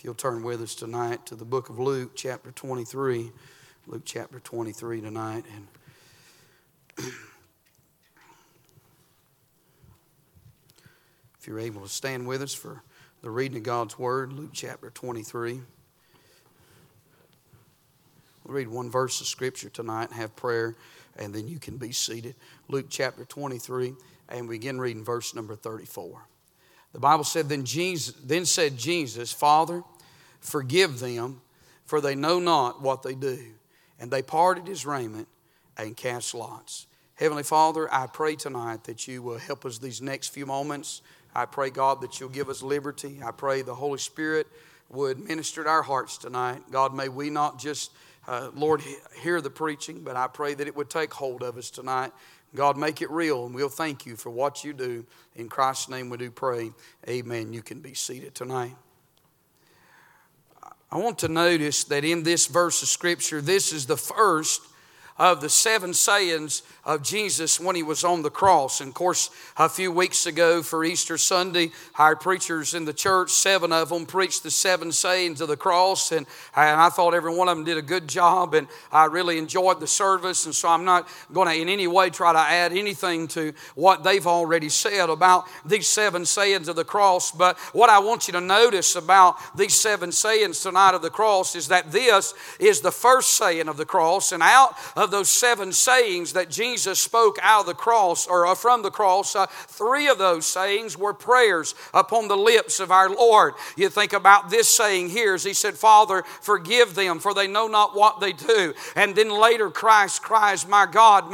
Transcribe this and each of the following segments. If you'll turn with us tonight to the book of Luke, chapter 23. Luke chapter 23 tonight. And if you're able to stand with us for the reading of God's Word, Luke chapter 23. We'll read one verse of Scripture tonight, have prayer, and then you can be seated. Luke chapter 23, and we begin reading verse number 34. The Bible said, Then said Jesus, "Father, forgive them, for they know not what they do." And they parted his raiment and cast lots. Heavenly Father, I pray tonight that you will help us these next few moments. I pray, God, that you'll give us liberty. I pray the Holy Spirit would minister to our hearts tonight. God, may we not just, Lord, hear the preaching, but I pray that it would take hold of us tonight. God, make it real, and we'll thank you for what you do. In Christ's name we do pray. Amen. You can be seated tonight. I want to notice that in this verse of Scripture, this is the first of the 7 sayings of Jesus when he was on the cross. And of course, a few weeks ago for Easter Sunday, our preachers in the church, 7 of them preached the 7 sayings of the cross. And I thought every one of them did a good job, and I really enjoyed the service. And so I'm not going to in any way try to add anything to what they've already said about these 7 sayings of the cross. But what I want you to notice about these 7 sayings tonight of the cross is that this is the first saying of the cross. And out of those 7 sayings that Jesus spoke out of the cross or from the cross, 3 of those sayings were prayers upon the lips of our Lord. You think about this saying here as he said, "Father, forgive them, for they know not what they do." And then later Christ cries, my God,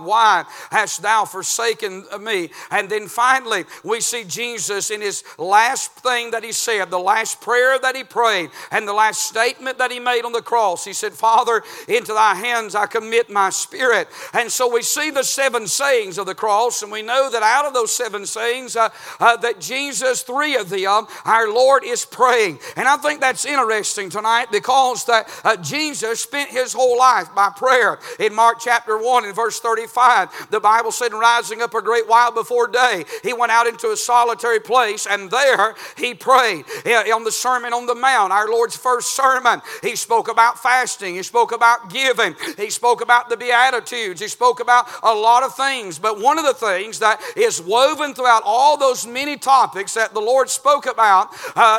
why hast thou forsaken me?" And then finally we see Jesus in his last thing that he said, the last prayer that he prayed and the last statement that he made on the cross. He said, "Father, into thy hands I commit my spirit." And so we see the 7 sayings of the cross, and we know that out of those 7 sayings that Jesus, 3 of them, our Lord is praying. And I think that's interesting tonight because that Jesus spent his whole life by prayer. In Mark chapter 1 and verse 35, the Bible said, "Rising up a great while before day, he went out into a solitary place, and there he prayed." On the Sermon on the Mount, our Lord's first sermon, he spoke about fasting, he spoke about giving, he spoke about the Beatitudes. He spoke about a lot of things. But one of the things that is woven throughout all those many topics that the Lord spoke about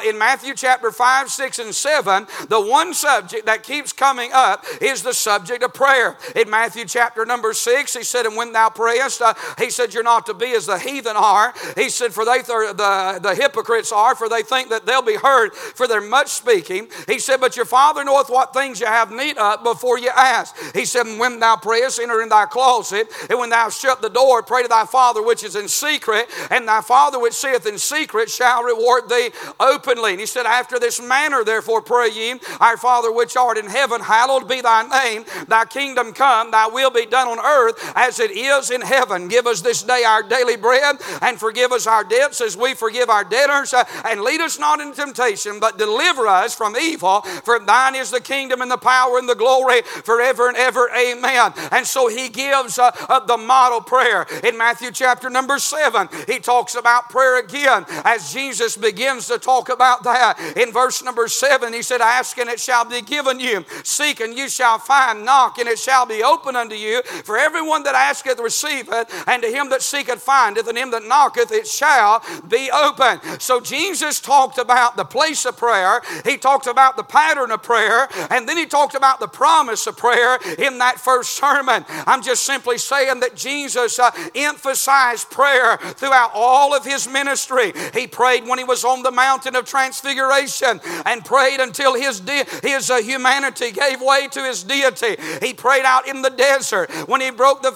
in Matthew chapter 5, 6, and 7, the one subject that keeps coming up is the subject of prayer. In Matthew chapter number 6, he said, "And when thou prayest," he said, "you're not to be as the heathen are." He said, "For they the hypocrites are, for they think that they'll be heard for their much speaking." He said, "But your Father knoweth what things you have need of before you ask." He said, "And when thou prayest, enter in thy closet, and when thou shut the door, pray to thy Father which is in secret, and thy Father which seeth in secret shall reward thee openly." And he said, "After this manner therefore pray ye, our Father which art in heaven, hallowed be thy name, thy kingdom come, thy will be done on earth as it is in heaven. Give us this day our daily bread, and forgive us our debts as we forgive our debtors, and lead us not into temptation, but deliver us from evil, for thine is the kingdom and the power and the glory forever and ever. Amen." And so he gives the model prayer. In Matthew chapter number 7, he talks about prayer again as Jesus begins to talk about that. In verse number 7, he said, "Ask and it shall be given you. Seek and you shall find. Knock and it shall be opened unto you. For everyone that asketh receiveth, and to him that seeketh findeth, and him that knocketh it shall be open." So Jesus talked about the place of prayer. He talked about the pattern of prayer. And then he talked about the promise of prayer in that first sermon. I'm just simply saying that Jesus emphasized prayer throughout all of his ministry. He prayed when he was on the mountain of transfiguration and prayed until his humanity gave way to his deity. He prayed out in the desert when he broke the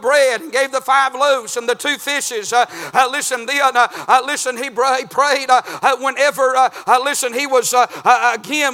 bread and gave the 5 loaves and the 2 fishes. He prayed whenever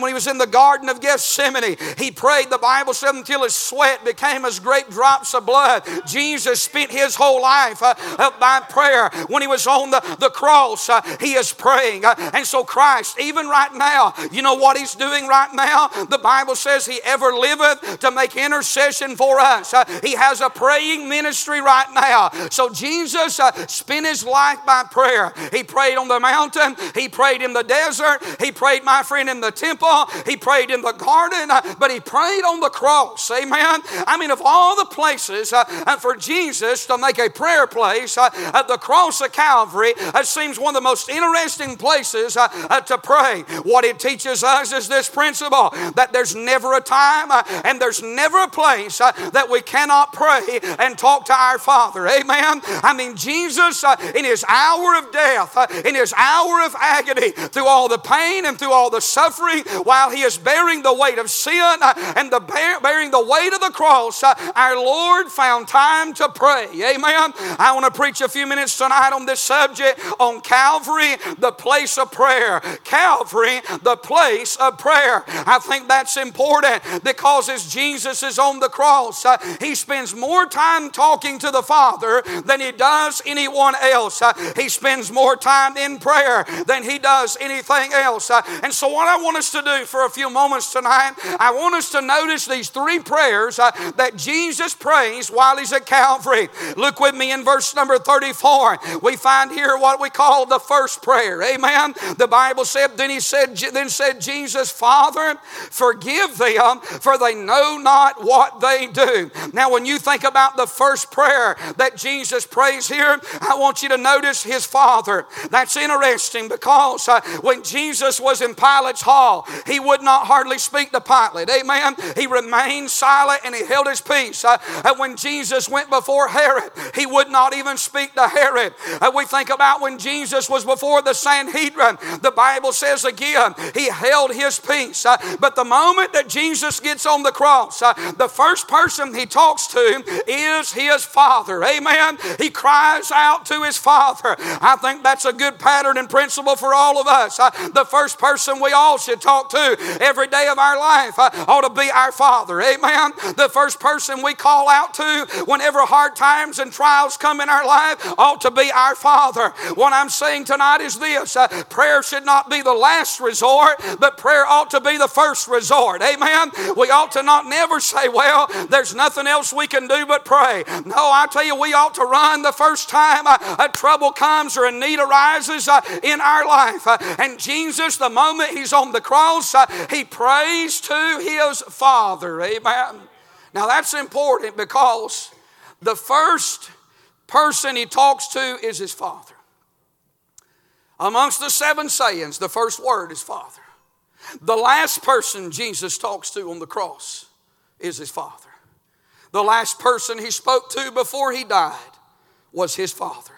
he was in the Garden of Gethsemane. He prayed the the Bible said, until his sweat became as great drops of blood. Jesus spent his whole life by prayer. When he was on the cross, he is praying. And so Christ, even right now, you know what he's doing right now? The Bible says he ever liveth to make intercession for us. He has a praying ministry right now. So Jesus spent his life by prayer. He prayed on the mountain. He prayed in the desert. He prayed, my friend, in the temple. He prayed in the garden. But he prayed on the cross. Amen. I mean, of all the places for Jesus to make a prayer place, the cross of Calvary seems one of the most interesting places to pray. What it teaches us is this principle, that there's never a time and there's never a place that we cannot pray and talk to our Father. Amen. I mean, Jesus in his hour of death, in his hour of agony, through all the pain and through all the suffering, while he is bearing the weight of sin and bearing the weight of the cross, our Lord found time to pray. Amen. I want to preach a few minutes tonight on this subject, on Calvary, the place of prayer. Calvary, the place of prayer. I think that's important, because as Jesus is on the cross, he spends more time talking to the Father than he does anyone else. He spends more time in prayer than he does anything else. And so what I want us to do for a few moments tonight, I want us to notice these three prayers that Jesus prays while he's at Calvary. Look with me in verse number 34. We find here what we call the first prayer. Amen. The Bible said, then said Jesus, Father, forgive them, for they know not what they do. Now, when you think about the first prayer that Jesus prays here, I want you to notice his Father. That's interesting, because when Jesus was in Pilate's hall, he would not hardly speak to Pilate. Amen. He remained silent and he held his peace. When Jesus went before Herod, he would not even speak to Herod. We think about when Jesus was before the Sanhedrin. The Bible says again, he held his peace. But the moment that Jesus gets on the cross, the first person he talks to is his Father. Amen. He cries out to his Father. I think that's a good pattern and principle for all of us. The first person we all should talk to every day of our life ought to be our Father. Amen. The first person we call out to whenever hard times and trials come in our life ought to be our Father. What I'm saying tonight is this. Prayer should not be the last resort, but prayer ought to be the first resort. Amen. We ought to not never say, well, there's nothing else we can do but pray. No, I tell you, we ought to run the first time a trouble comes or a need arises in our life. And Jesus, the moment he's on the cross, he prays to his Father. Amen. Now that's important, because the first person he talks to is his Father. Amongst the seven sayings, the first word is Father. The last person Jesus talks to on the cross is his Father. The last person he spoke to before he died was his Father.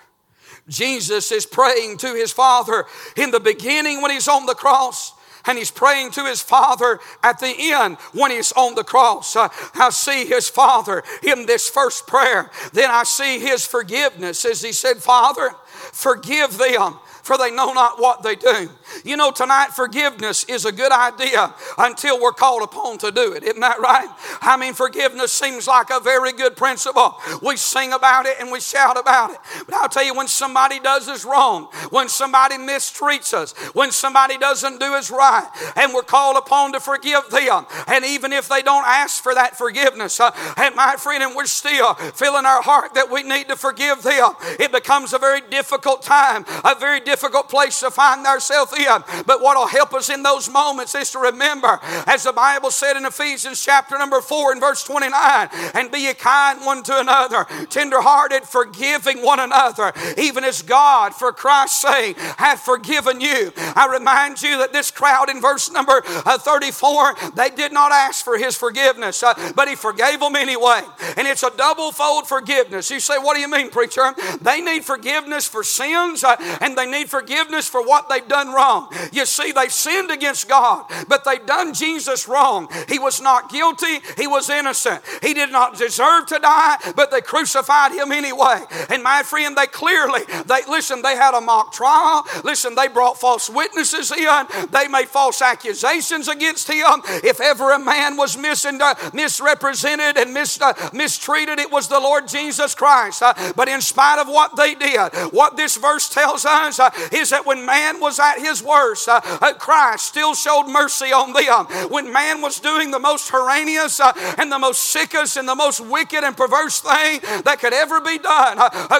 Jesus is praying to his Father in the beginning when he's on the cross, and he's praying to his Father at the end when he's on the cross. I see his Father in this first prayer. Then I see his forgiveness as he said, Father, forgive them, for they know not what they do. You know, tonight, forgiveness is a good idea until we're called upon to do it. Isn't that right? I mean, forgiveness seems like a very good principle. We sing about it and we shout about it. But I'll tell you, when somebody does us wrong, when somebody mistreats us, when somebody doesn't do us right, and we're called upon to forgive them, and even if they don't ask for that forgiveness, and my friend, and we're still feeling our heart that we need to forgive them, it becomes a very difficult time, a very difficult place to find ourselves in. But what will help us in those moments is to remember, as the Bible said in Ephesians chapter number 4 and verse 29, and be ye kind one to another, tenderhearted, forgiving one another, even as God, for Christ's sake, hath forgiven you. I remind you that this crowd in verse number 34, they did not ask for his forgiveness, but he forgave them anyway. And it's a double-fold forgiveness. You say, what do you mean, preacher? They need forgiveness for sins, and they need need forgiveness for what they've done wrong. You see, they've sinned against God, but they've done Jesus wrong. He was not guilty. He was innocent. He did not deserve to die, but they crucified him anyway. And my friend, they clearly, they had a mock trial. Listen, they brought false witnesses in. They made false accusations against him. If ever a man was misrepresented and mistreated, it was the Lord Jesus Christ. But in spite of what they did, what this verse tells us is that when man was at his worst, Christ still showed mercy on them. When man was doing the most horrendous and the most sickest and the most wicked and perverse thing that could ever be done,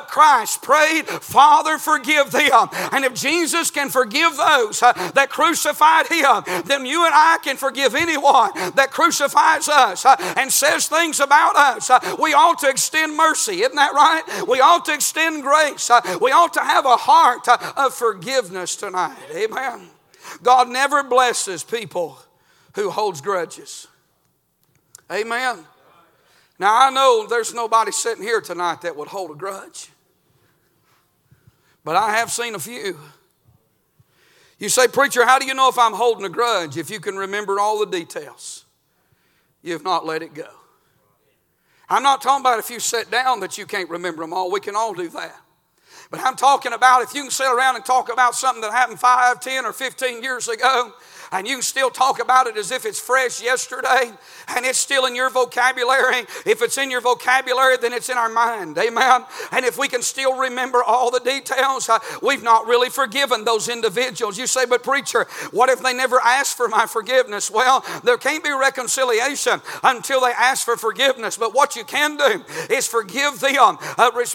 Christ prayed, "Father, forgive them." And if Jesus can forgive those that crucified him, then you and I can forgive anyone that crucifies us and says things about us. We ought to extend mercy, isn't that right? We ought to extend grace. We ought to have a heart of forgiveness tonight. Amen. God never blesses people who holds grudges. Amen. Now I know there's nobody sitting here tonight that would hold a grudge, but I have seen a few. You say, "Preacher, how do you know if I'm holding a grudge?" If you can remember all the details, you have not let it go. I'm not talking about if you sit down that you can't remember them all. We can all do that. But I'm talking about if you can sit around and talk about something that happened 5, 10, or 15 years ago, and you can still talk about it as if it's fresh yesterday, and it's still in your vocabulary. If it's in your vocabulary, then it's in our mind. Amen. And if we can still remember all the details, we've not really forgiven those individuals. You say, "But preacher, what if they never asked for my forgiveness?" Well, there can't be reconciliation until they ask for forgiveness. But what you can do is forgive them,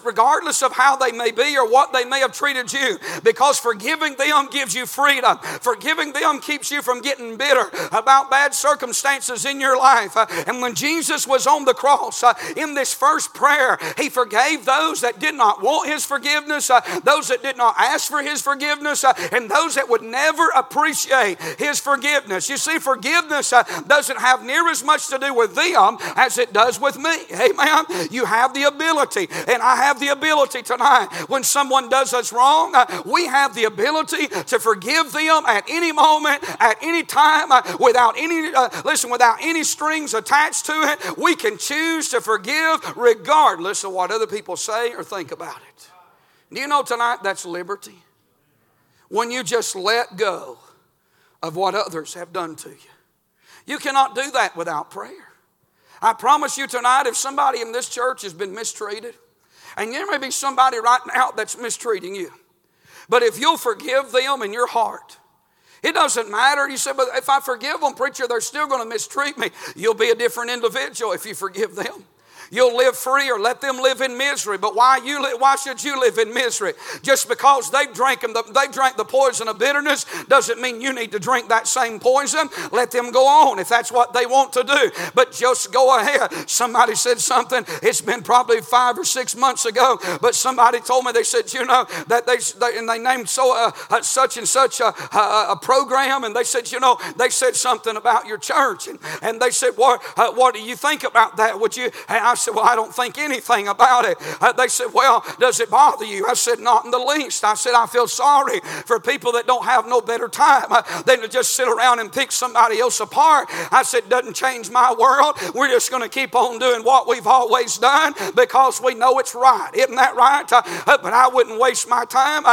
regardless of how they may be or what they may have treated you, because forgiving them gives you freedom. Forgiving them keeps you from getting bitter about bad circumstances in your life. And when Jesus was on the cross, in this first prayer, he forgave those that did not want his forgiveness, those that did not ask for his forgiveness, and those that would never appreciate his forgiveness. You see, forgiveness doesn't have near as much to do with them as it does with me. Amen. You have the ability, and I have the ability tonight. When someone does us wrong, we have the ability to forgive them at any moment, at any time, without any strings attached to it. We can choose to forgive regardless of what other people say or think about it. Do you know tonight that's liberty? When you just let go of what others have done to you. You cannot do that without prayer. I promise you tonight, if somebody in this church has been mistreated, and there may be somebody right now that's mistreating you, but if you'll forgive them in your heart, it doesn't matter. You say, "But if I forgive them, preacher, they're still going to mistreat me." You'll be a different individual if you forgive them. You'll live free, or let them live in misery. But why should you live in misery? Just because they drank the poison of bitterness doesn't mean you need to drink that same poison. Let them go on if that's what they want to do. But just go ahead. Somebody said something. It's been probably 5 or 6 months ago, but somebody told me, they said, "You know, that they named such and such a program," and they said, "You know, they said something about your church," and they said, "What do you think about that? Would you?" And I said, "Well, I don't think anything about it." They said, "Well, does it bother you?" I said, "Not in the least." I said, "I feel sorry for people that don't have no better time than to just sit around and pick somebody else apart." I said, "Doesn't change my world. We're just going to keep on doing what we've always done because we know it's right." Isn't that right? But I wouldn't waste my time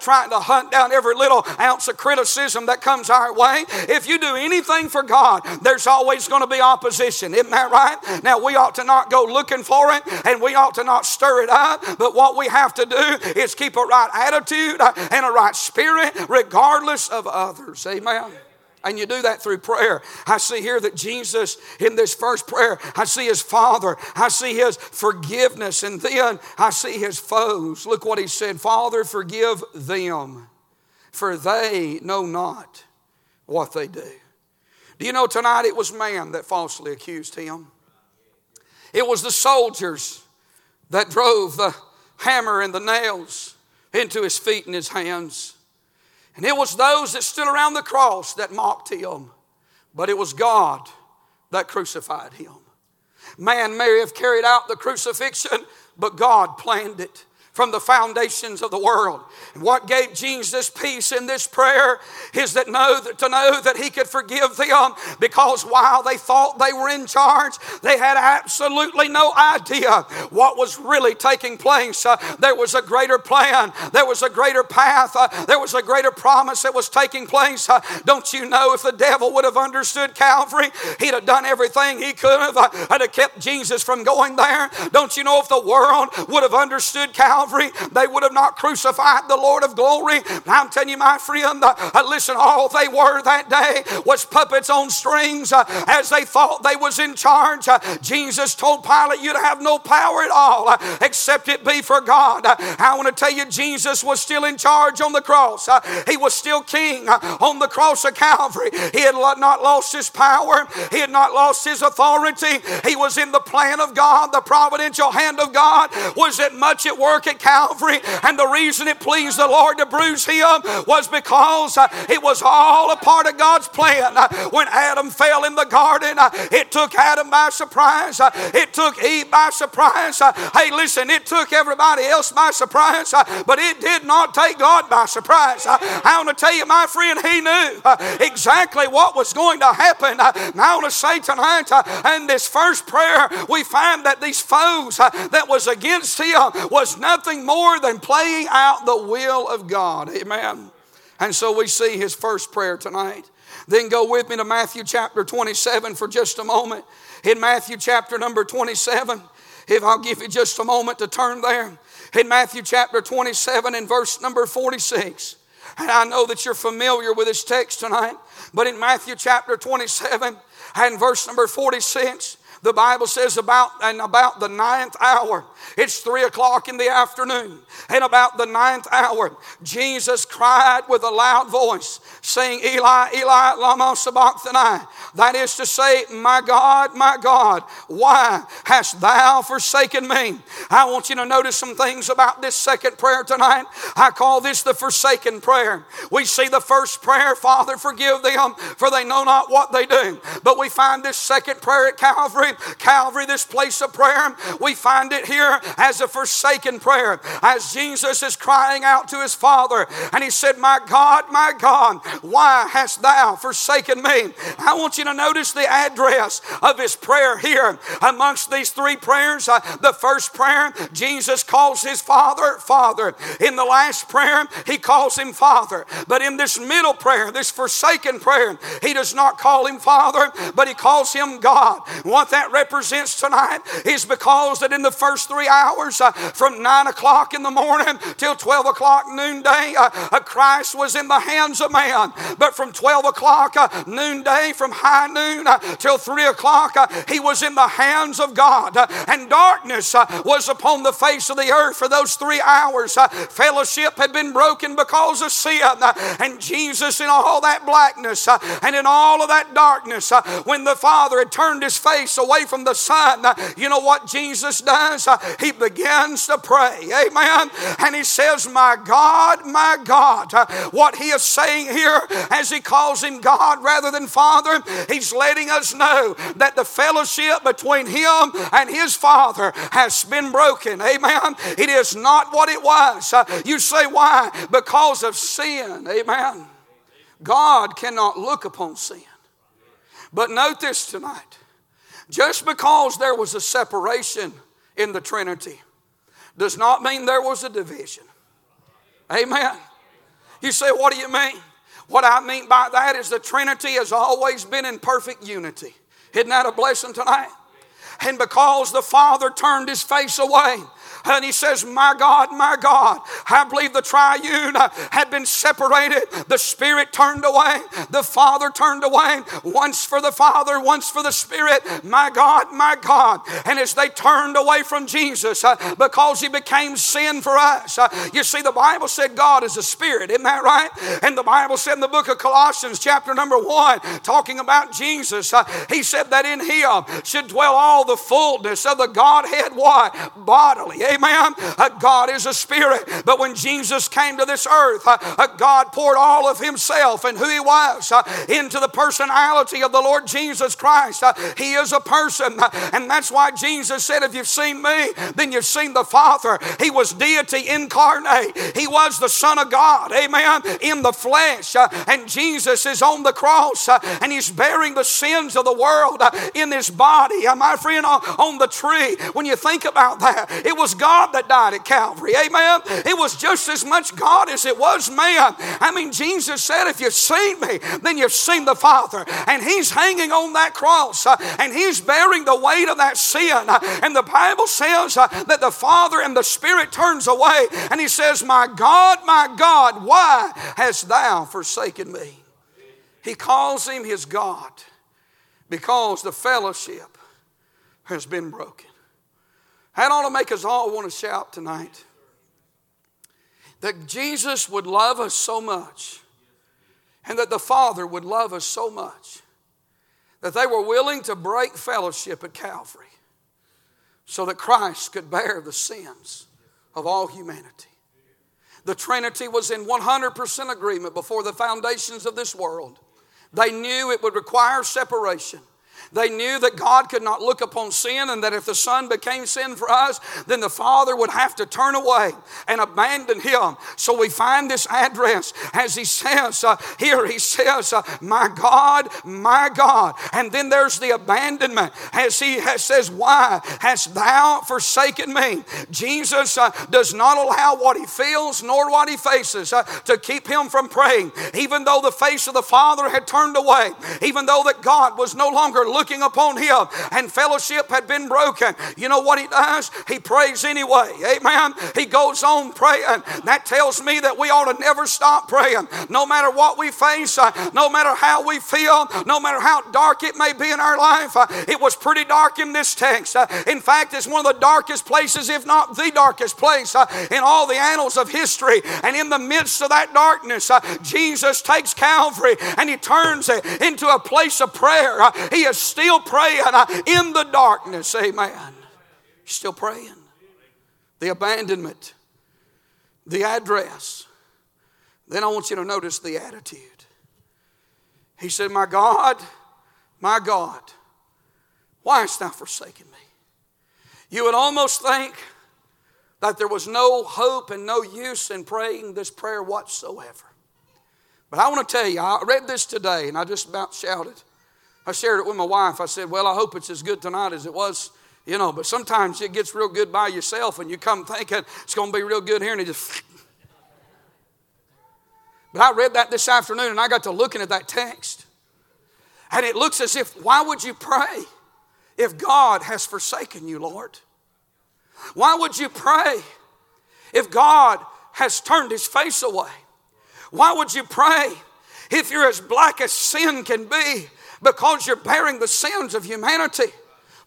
trying to hunt down every little ounce of criticism that comes our way. If you do anything for God, there's always going to be opposition. Isn't that right? Now, we ought to not go looking for it, and we ought to not stir it up, but what we have to do is keep a right attitude and a right spirit regardless of others. Amen. And you do that through prayer. I see here that Jesus, in this first prayer, I see his Father, I see his forgiveness, and then I see his foes. Look what he said, "Father, forgive them, for they know not what they do." Do you know tonight it was man that falsely accused him? It was the soldiers that drove the hammer and the nails into his feet and his hands. And it was those that stood around the cross that mocked him. But it was God that crucified him. Man may have carried out the crucifixion, but God planned it. from the foundations of the world. And what gave Jesus peace in this prayer is that to know that he could forgive them, because while they thought they were in charge, they had absolutely no idea what was really taking place. There was a greater plan. There was a greater path. There was a greater promise that was taking place. Don't you know, if the devil would have understood Calvary, he'd have done everything he could have to kept Jesus from going there. Don't you know, if the world would have understood Calvary, they would have not crucified the Lord of glory. I'm telling you, my friend, listen, all they were that day was puppets on strings as they thought they was in charge. Jesus told Pilate, you'd have no power at all except it be for God. I want to tell you, Jesus was still in charge on the cross. He was still king on the cross of Calvary. He had not lost his power. He had not lost his authority. He was in the plan of God. The providential hand of God was at much at work at Calvary, and the reason it pleased the Lord to bruise him was because it was all a part of God's plan. When Adam fell in the garden, it took Adam by surprise. It took Eve by surprise. Hey, listen, it took everybody else by surprise, but it did not take God by surprise. I want to tell you, my friend, he knew exactly what was going to happen. And I want to say tonight, in this first prayer, we find that these foes that was against him was nothing more than playing out the will of God. Amen. And so we see his first prayer tonight. Then go with me to Matthew chapter 27 for just a moment. In Matthew chapter number 27, if I'll give you just a moment to turn there. In Matthew chapter 27 and verse number 46. And I know that you're familiar with this text tonight, but in Matthew chapter 27 and verse number 46, the Bible says about the ninth hour, it's 3:00 in the afternoon, and about the ninth hour, Jesus cried with a loud voice, saying, Eli, Eli, lama sabachthani, that is to say, my God, why hast thou forsaken me? I want you to notice some things about this second prayer tonight. I call this the forsaken prayer. We see the first prayer, Father, forgive them, for they know not what they do. But we find this second prayer at Calvary, this place of prayer, we find it here as a forsaken prayer, as Jesus is crying out to his Father, and he said, my God, why hast thou forsaken me? I want you to notice the address of his prayer here. Amongst these three prayers, the first prayer, Jesus calls his Father, Father. In the last prayer, he calls him Father. But in this middle prayer, this forsaken prayer, he does not call him Father, but he calls him God. What that represents tonight is because that in the first 3 hours, from 9:00 in the morning till 12:00 noonday, Christ was in the hands of man. But from 12:00 noonday, from high noon till 3:00, he was in the hands of God. And darkness was upon the face of the earth for those 3 hours. Fellowship had been broken because of sin. And Jesus, in all that blackness and in all of that darkness, when the Father had turned his face away from the Son, you know what Jesus does? He begins to pray. Amen. And he says, my God. What he is saying here as he calls him God rather than Father, he's letting us know that the fellowship between him and his Father has been broken. Amen. It is not what it was. You say, why? Because of sin. Amen. God cannot look upon sin. But note this tonight. Just because there was a separation in the Trinity does not mean there was a division. Amen. You say, what do you mean? What I mean by that is the Trinity has always been in perfect unity. Isn't that a blessing tonight? And because the Father turned his face away, and he says, my God, I believe the triune had been separated. The Spirit turned away. The Father turned away. Once for the Father, once for the Spirit. My God, my God. And as they turned away from Jesus, because he became sin for us. You see, the Bible said God is a spirit. Isn't that right? And the Bible said in the book of Colossians chapter number 1, talking about Jesus, he said that in him should dwell all the fullness of the Godhead, what? Bodily. Amen. Amen. God is a spirit. But when Jesus came to this earth, God poured all of himself and who he was into the personality of the Lord Jesus Christ. He is a person. And that's why Jesus said, if you've seen me, then you've seen the Father. He was deity incarnate. He was the Son of God. Amen. In the flesh. And Jesus is on the cross. And he's bearing the sins of the world in his body. My friend, on the tree. When you think about that, it was God that died at Calvary. Amen. It was just as much God as it was man. I mean, Jesus said, if you've seen me, then you've seen the Father. And he's hanging on that cross. And he's bearing the weight of that sin. And the Bible says that the Father and the Spirit turns away. And he says, my God, why hast thou forsaken me? He calls him his God because the fellowship has been broken. That ought to make us all want to shout tonight that Jesus would love us so much and that the Father would love us so much that they were willing to break fellowship at Calvary so that Christ could bear the sins of all humanity. The Trinity was in 100% agreement before the foundations of this world. They knew it would require separation. They knew that God could not look upon sin and that if the Son became sin for us, then the Father would have to turn away and abandon him. So we find this address as he says, here he says, my God, my God. And then there's the abandonment as he says, why hast thou forsaken me? Jesus does not allow what he feels nor what he faces to keep him from praying. Even though the face of the Father had turned away, even though that God was no longer looking upon him and fellowship had been broken. You know what he does? He prays anyway. Amen. He goes on praying. That tells me that we ought to never stop praying. No matter what we face, no matter how we feel, no matter how dark it may be in our life. It was pretty dark in this text. In fact, it's one of the darkest places, if not the darkest place in all the annals of history. And in the midst of that darkness, Jesus takes Calvary and he turns it into a place of prayer. He is still praying in the darkness. Amen. Still praying. The abandonment. The address. Then I want you to notice the attitude. He said, my God, my God, why hast thou forsaken me? You would almost think that there was no hope and no use in praying this prayer whatsoever. But I want to tell you, I read this today and I just about shouted. I shared it with my wife. I said, well, I hope it's as good tonight as it was, but sometimes it gets real good by yourself and you come thinking it's going to be real good here and it just. But I read that this afternoon and I got to looking at that text. And it looks as if, why would you pray if God has forsaken you, Lord? Why would you pray if God has turned his face away? Why would you pray if you're as black as sin can be? Because you're bearing the sins of humanity.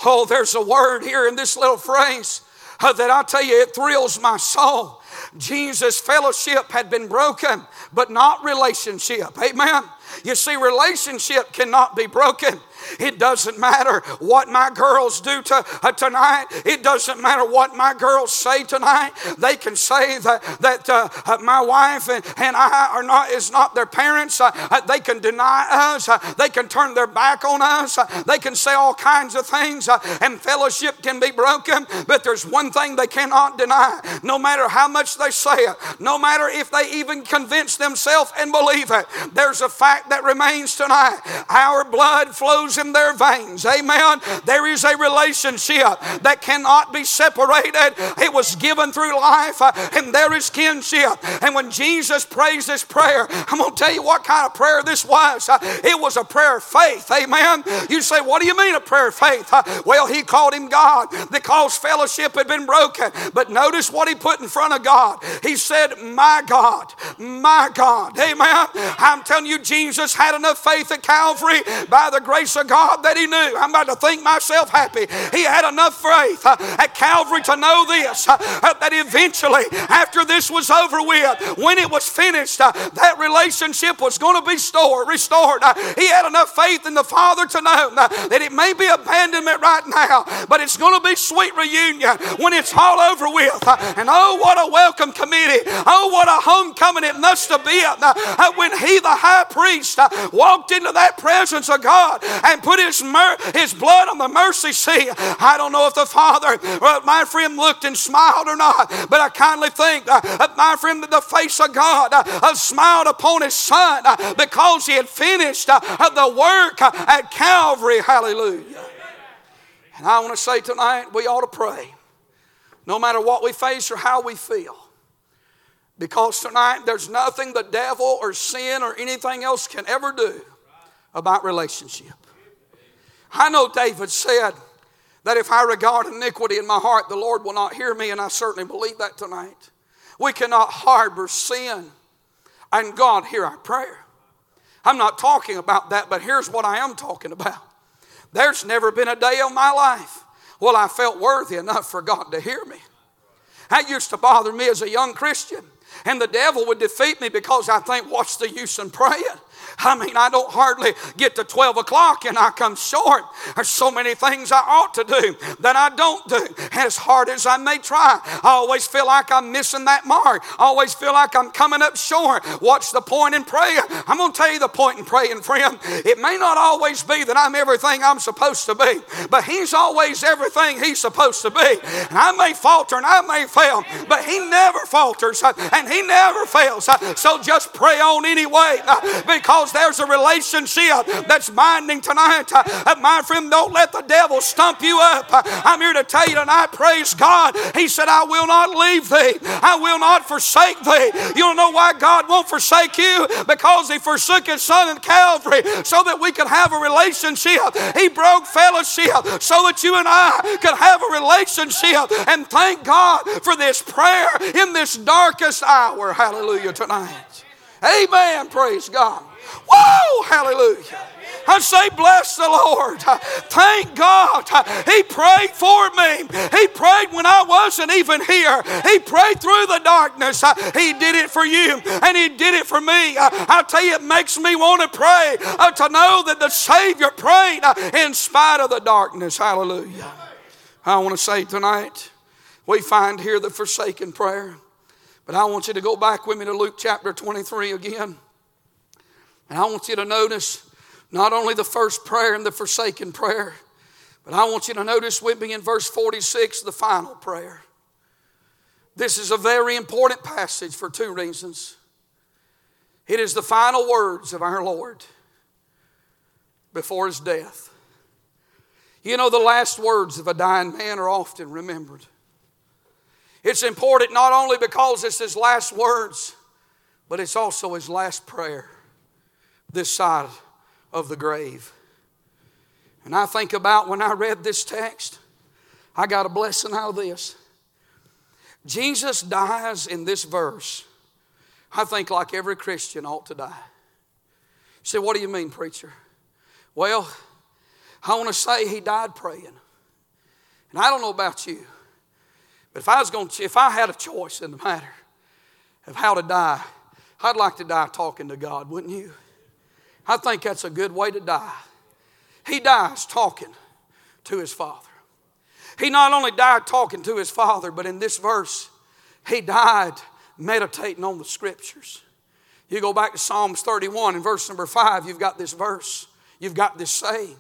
Oh, there's a word here in this little phrase that I tell you, it thrills my soul. Jesus' fellowship had been broken, but not relationship. Amen. You see, relationship cannot be broken. It doesn't matter what my girls do tonight. It doesn't matter what my girls say tonight. They can say that my wife and I is not their parents. They can deny us. They can turn their back on us. They can say all kinds of things, and fellowship can be broken. But there's one thing they cannot deny. No matter how much they say it, no matter if they even convince themselves and believe it, there's a fact that remains tonight. Our blood flows in their veins. Amen. There is a relationship that cannot be separated. It was given through life, and there is kinship. And when Jesus prays this prayer, I'm going to tell you what kind of prayer this was. It was a prayer of faith. Amen. You say, what do you mean a prayer of faith? Well, he called him God because fellowship had been broken. But notice what he put in front of God. God. He said, my God, my God. Amen. I'm telling you, Jesus had enough faith at Calvary by the grace of God that he knew. I'm about to think myself happy. He had enough faith at Calvary to know this, that eventually after this was over with, when it was finished, that relationship was going to be restored. He had enough faith in the Father to know that it may be abandonment right now, but it's going to be sweet reunion when it's all over with. And oh, what a welcome committee. Oh, what a homecoming it must have been when he, the high priest, walked into that presence of God and put his blood on the mercy seat. I don't know if the Father, my friend, looked and smiled or not, but I kindly think, my friend, that the face of God smiled upon his Son because he had finished the work at Calvary. Hallelujah. And I want to say tonight, we ought to pray no matter what we face or how we feel, because tonight there's nothing the devil or sin or anything else can ever do about relationship. I know David said that if I regard iniquity in my heart, the Lord will not hear me, and I certainly believe that tonight. We cannot harbor sin and God hear our prayer. I'm not talking about that, but here's what I am talking about. There's never been a day of my life well, I felt worthy enough for God to hear me. That used to bother me as a young Christian. And the devil would defeat me because I think, what's the use in praying? I mean, I don't hardly get to 12 o'clock and I come short. There's so many things I ought to do that I don't do. As hard as I may try, I always feel like I'm missing that mark. I always feel like I'm coming up short. What's the point in praying? I'm going to tell you the point in praying, friend. It may not always be that I'm everything I'm supposed to be, but he's always everything he's supposed to be. And I may falter and I may fail, but he never falters and he never fails. So just pray on anyway, because there's a relationship that's binding tonight. My friend, don't let the devil stump you up. I'm here to tell you tonight, praise God. He said, I will not leave thee. I will not forsake thee. You don't know why God won't forsake you? Because he forsook his Son in Calvary so that we could have a relationship. He broke fellowship so that you and I could have a relationship. And thank God for this prayer in this darkest hour. Hallelujah tonight. Amen. Praise God. Whoa, hallelujah. I say, bless the Lord. Thank God. He prayed for me. He prayed when I wasn't even here. He prayed through the darkness. He did it for you and he did it for me. I tell you, it makes me want to pray to know that the Savior prayed in spite of the darkness. Hallelujah. I want to say tonight, we find here the forsaken prayer. But I want you to go back with me to Luke chapter 23 again. And I want you to notice not only the first prayer and the forsaken prayer, but I want you to notice with me in verse 46, the final prayer. This is a very important passage for two reasons. It is the final words of our Lord before his death. You know, the last words of a dying man are often remembered. It's important not only because it's his last words, but it's also his last prayer this side of the grave. And I think about when I read this text, I got a blessing out of this. Jesus dies in this verse, I think, like every Christian ought to die. You say, what do you mean, preacher? Well, I want to say he died praying. And I don't know about you, but if I had a choice in the matter of how to die, I'd like to die talking to God, wouldn't you? I think that's a good way to die. He dies talking to his Father. He not only died talking to his Father, but in this verse, he died meditating on the Scriptures. You go back to Psalms 31 and verse number 5, you've got this verse. You've got this saying,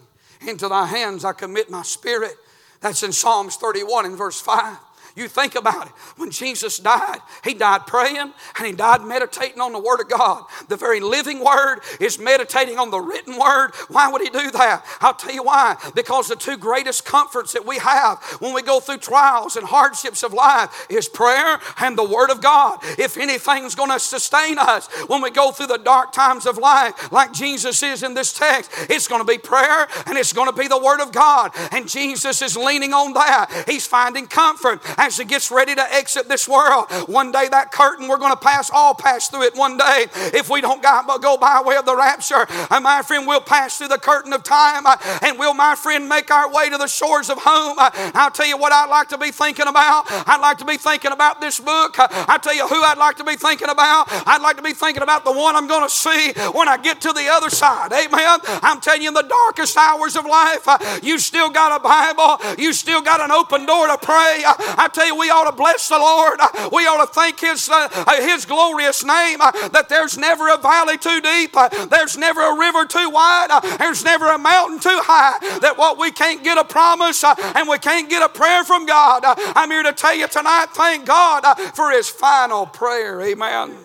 into thy hands I commit my spirit. That's in Psalms 31 and verse 5. You think about it. When Jesus died, he died praying and he died meditating on the Word of God. The very living Word is meditating on the written Word. Why would he do that? I'll tell you why. Because the two greatest comforts that we have when we go through trials and hardships of life is prayer and the Word of God. If anything's going to sustain us when we go through the dark times of life, like Jesus is in this text, it's going to be prayer and it's going to be the Word of God. And Jesus is leaning on that. He's finding comfort as it gets ready to exit this world. One day that curtain, we're going to all pass through it one day. If we don't go by way of the rapture, my friend, we'll pass through the curtain of time, and we'll, my friend, make our way to the shores of home. I'll tell you what I'd like to be thinking about. I'd like to be thinking about this book. I'll tell you who I'd like to be thinking about. I'd like to be thinking about the one I'm going to see when I get to the other side. Amen. I'm telling you, in the darkest hours of life, you still got a Bible. You still got an open door to pray. I tell you, we ought to bless the Lord. We ought to thank His glorious name, that there's never a valley too deep, there's never a river too wide, there's never a mountain too high, that what we can't get a promise and we can't get a prayer from God. I'm here to tell you tonight, thank God for His final prayer. Amen.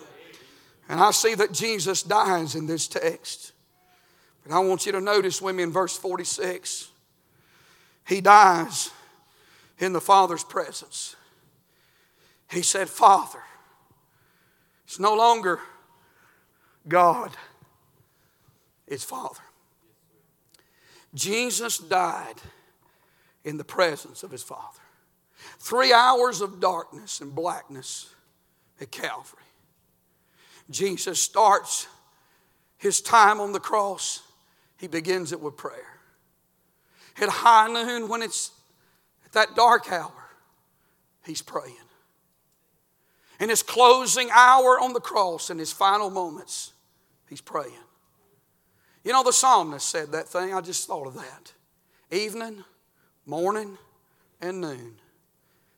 And I see that Jesus dies in this text. But I want you to notice with me in verse 46, He dies in the Father's presence. He said, Father. It's no longer God, it's Father. Jesus died in the presence of His Father. 3 hours of darkness and blackness at Calvary. Jesus starts His time on the cross. He begins it with prayer. At high noon, when it's at that dark hour, He's praying. In His closing hour on the cross, in His final moments, He's praying. You know, the psalmist said that thing. I just thought of that. Evening, morning, and noon.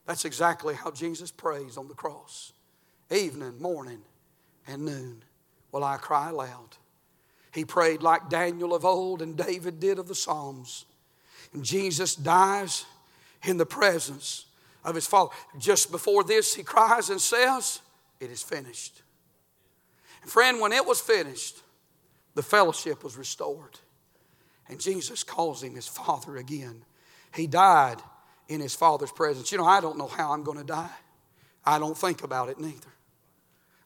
That's exactly how Jesus prays on the cross. Evening, morning, and noon will I cry aloud. He prayed like Daniel of old and David did of the Psalms. And Jesus dies in the presence of His Father. Just before this, He cries and says, it is finished. And friend, when it was finished, the fellowship was restored. And Jesus calls Him His Father again. He died in His Father's presence. You know, I don't know how I'm going to die. I don't think about it neither.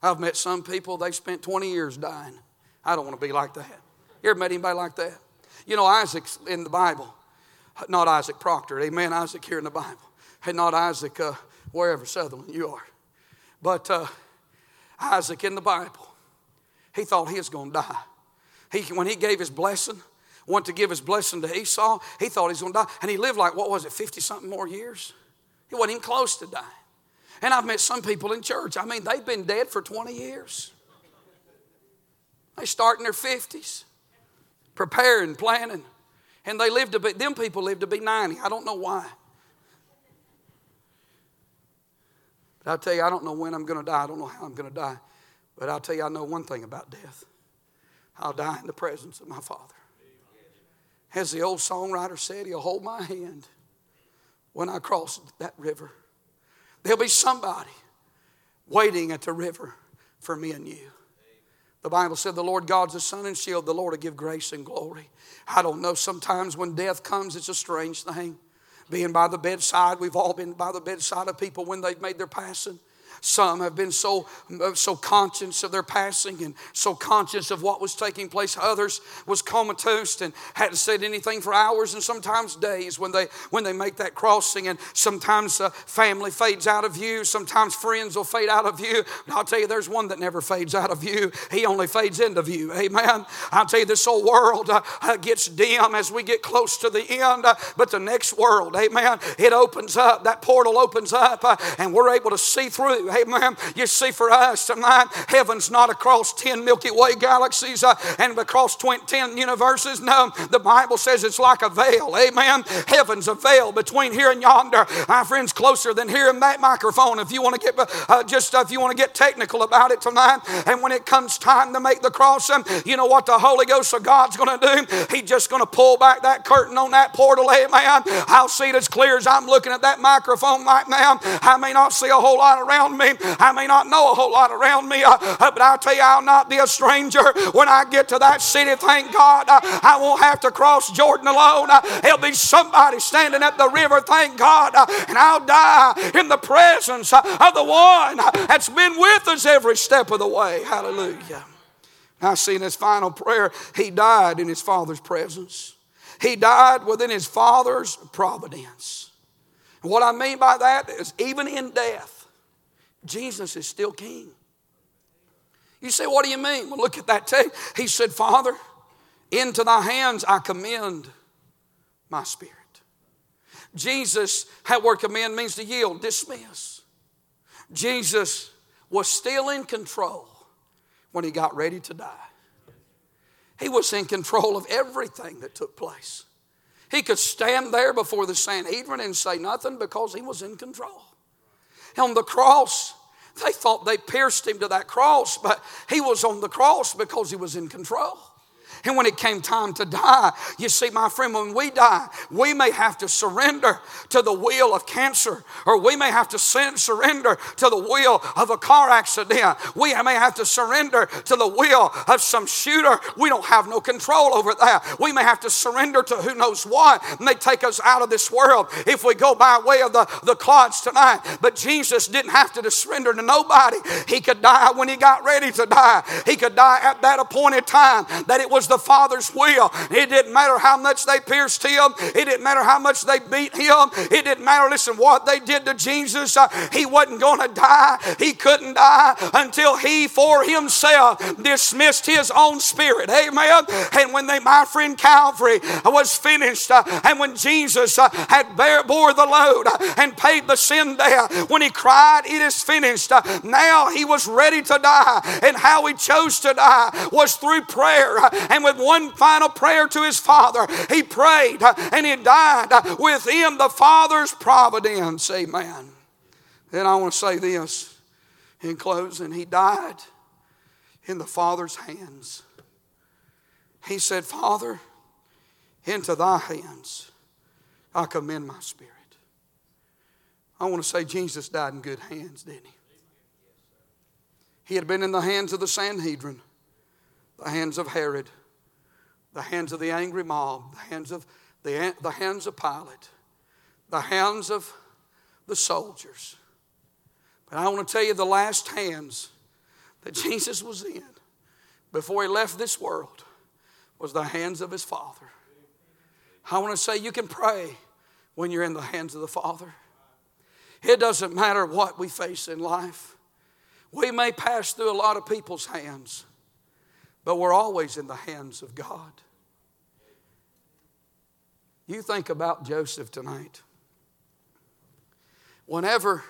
I've met some people, they've spent 20 years dying. I don't want to be like that. You ever met anybody like that? You know, Isaac's in the Bible. Not Isaac Proctor. Amen, Isaac here in the Bible. And not Isaac, wherever Sutherland you are. But Isaac in the Bible, he thought he was going to die. When he gave his blessing, wanted to give his blessing to Esau, he thought he was going to die. And he lived like, 50-something more years? He wasn't even close to dying. And I've met some people in church. I mean, they've been dead for 20 years. They start in their 50s, preparing, planning. And they lived to be, them people lived to be 90. I don't know why. But I'll tell you, I don't know when I'm going to die. I don't know how I'm going to die. But I'll tell you, I know one thing about death. I'll die in the presence of my Father. As the old songwriter said, He'll hold my hand when I cross that river. There'll be somebody waiting at the river for me and you. The Bible said the Lord God's a sun and shield. The Lord will give grace and glory. I don't know, sometimes when death comes, it's a strange thing. Being by the bedside, we've all been by the bedside of people when they've made their passing. Some have been so conscious of their passing and so conscious of what was taking place. Others was comatose and hadn't said anything for hours and sometimes days when they make that crossing. And sometimes family fades out of view. Sometimes friends will fade out of view. But I'll tell you, there's one that never fades out of view. He only fades into view. Amen. I'll tell you, this whole world gets dim as we get close to the end. But the next world, amen, it opens up. That portal opens up and we're able to see through. Amen. You see, for us tonight, heaven's not across 10 Milky Way galaxies and across 10 universes. No, the Bible says it's like a veil. Amen. Heaven's a veil between here and yonder. My friends, closer than here in that microphone. If you want to get if you want to get technical about it tonight, and when it comes time to make the cross, you know what the Holy Ghost of God's going to do? He's just going to pull back that curtain on that portal. Amen. I'll see it as clear as I'm looking at that microphone right now. I may not see a whole lot around me. I may not know a whole lot around me, but I'll tell you, I'll not be a stranger when I get to that city. Thank God, I won't have to cross Jordan alone. There'll be somebody standing at the river. Thank God, and I'll die in the presence of the one that's been with us every step of the way. Hallelujah. I see in His final prayer, He died in His Father's presence. He died within His Father's providence. What I mean by that is even in death, Jesus is still king. You say, what do you mean? Well, look at that text. He said, Father, into thy hands I commend my spirit. Jesus, that word commend means to yield, dismiss. Jesus was still in control when he got ready to die. He was in control of everything that took place. He could stand there before the Sanhedrin and say nothing because he was in control. On the cross, they thought they pierced him to that cross, but he was on the cross because he was in control. And when it came time to die, you see, my friend, when we die, we may have to surrender to the will of cancer, or we may have to surrender to the will of a car accident. We may have to surrender to the will of some shooter. We don't have no control over that. We may have to surrender to who knows what, and they take us out of this world if we go by way of the clods tonight. But Jesus didn't have to surrender to nobody. He could die when he got ready to die. He could die at that appointed time that it was the Father's will. It didn't matter how much they pierced him. It didn't matter how much they beat him. It didn't matter, listen, what they did to Jesus. He wasn't going to die. He couldn't die until he for himself dismissed his own spirit. Amen. And when my friend Calvary was finished, and when Jesus had bore the load and paid the sin debt, when he cried, it is finished, now he was ready to die. And how he chose to die was through prayer. And with one final prayer to his Father, he prayed and he died within the Father's providence. Amen. Then I want to say this in closing. He died in the Father's hands. He said, Father, into thy hands I commend my spirit. I want to say Jesus died in good hands, didn't he? He had been in the hands of the Sanhedrin, the hands of Herod, the hands of the angry mob, the hands of Pilate, the hands of the soldiers. But I want to tell you the last hands that Jesus was in before he left this world was the hands of his Father. I want to say you can pray when you're in the hands of the Father. It doesn't matter what we face in life. We may pass through a lot of people's hands, but we're always in the hands of God. You think about Joseph tonight. Whenever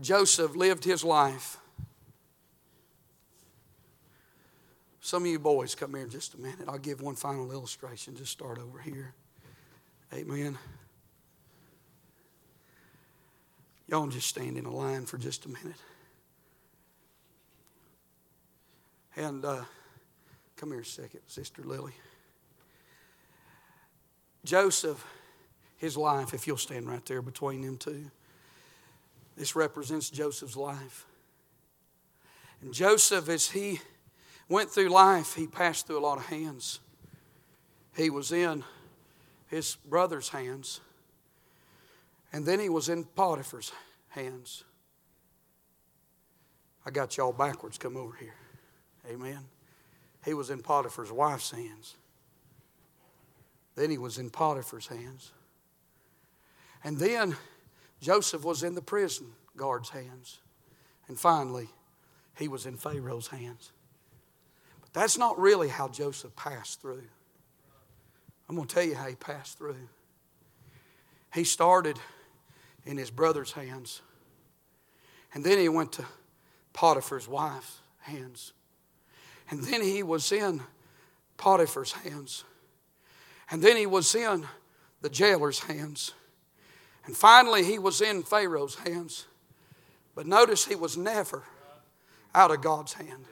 Joseph lived his life, some of you boys come here in just a minute. I'll give one final illustration. Just start over here. Amen. Y'all just stand in a line for just a minute. And come here a second, Sister Lily. Joseph, his life, if you'll stand right there between them two. This represents Joseph's life. And Joseph, as he went through life, he passed through a lot of hands. He was in his brother's hands. And then he was in Potiphar's hands. I got y'all backwards. Come over here. Amen. He was in Potiphar's wife's hands. Then he was in Potiphar's hands. And then Joseph was in the prison guard's hands. And finally, he was in Pharaoh's hands. But that's not really how Joseph passed through. I'm going to tell you how he passed through. He started in his brother's hands. And then he went to Potiphar's wife's hands. And then he was in Potiphar's hands. And then he was in the jailer's hands. And finally he was in Pharaoh's hands. But notice he was never out of God's hand.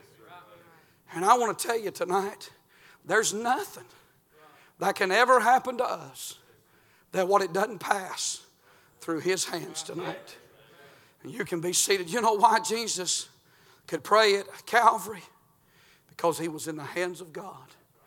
And I want to tell you tonight, there's nothing that can ever happen to us that what it doesn't pass through his hands tonight. And you can be seated. You know why Jesus could pray at Calvary? Because he was in the hands of God.